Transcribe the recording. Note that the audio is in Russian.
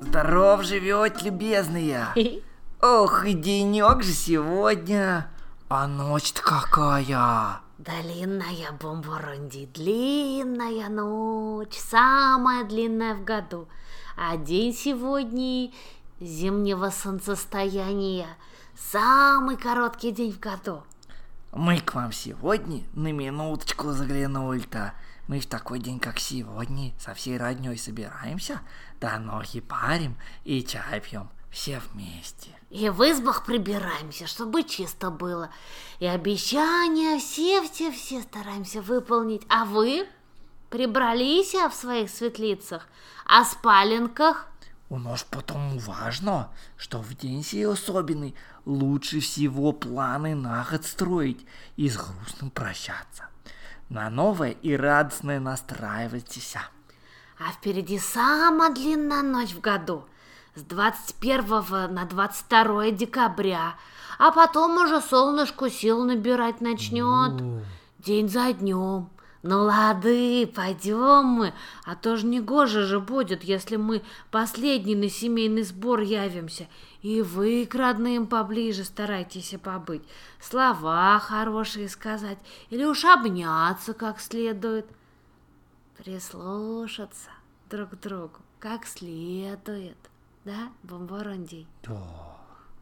Здоров живете, любезные. Ох, и денек же сегодня. А ночь-то какая. Длинная, Бомборонди, длинная ночь. Самая длинная в году. А день сегодня зимнего солнцестояния. Самый короткий день в году. Мы к вам сегодня на минуточку заглянули-то. Мы в такой день, как сегодня, со всей роднёй собираемся, да ноги парим и чай пьем все вместе. И в избах прибираемся, чтобы чисто было. И обещания все стараемся выполнить. А вы прибрались в своих светлицах, а спаленках? У нас потому важно, что в день сей особенный лучше всего планы на год строить и с грустным прощаться. На новое и радостное настраивайтесь. А впереди самая длинная ночь в году, с 21 на 22 декабря, а потом уже солнышко сил набирать начнет. День за днем. Ну, лады, пойдем мы, а то ж негоже же будет, если мы последний на семейный сбор явимся. И вы к родным поближе старайтесь побыть, слова хорошие сказать или уж обняться как следует. Прислушаться друг к другу как следует, да, Бомборонди? Да.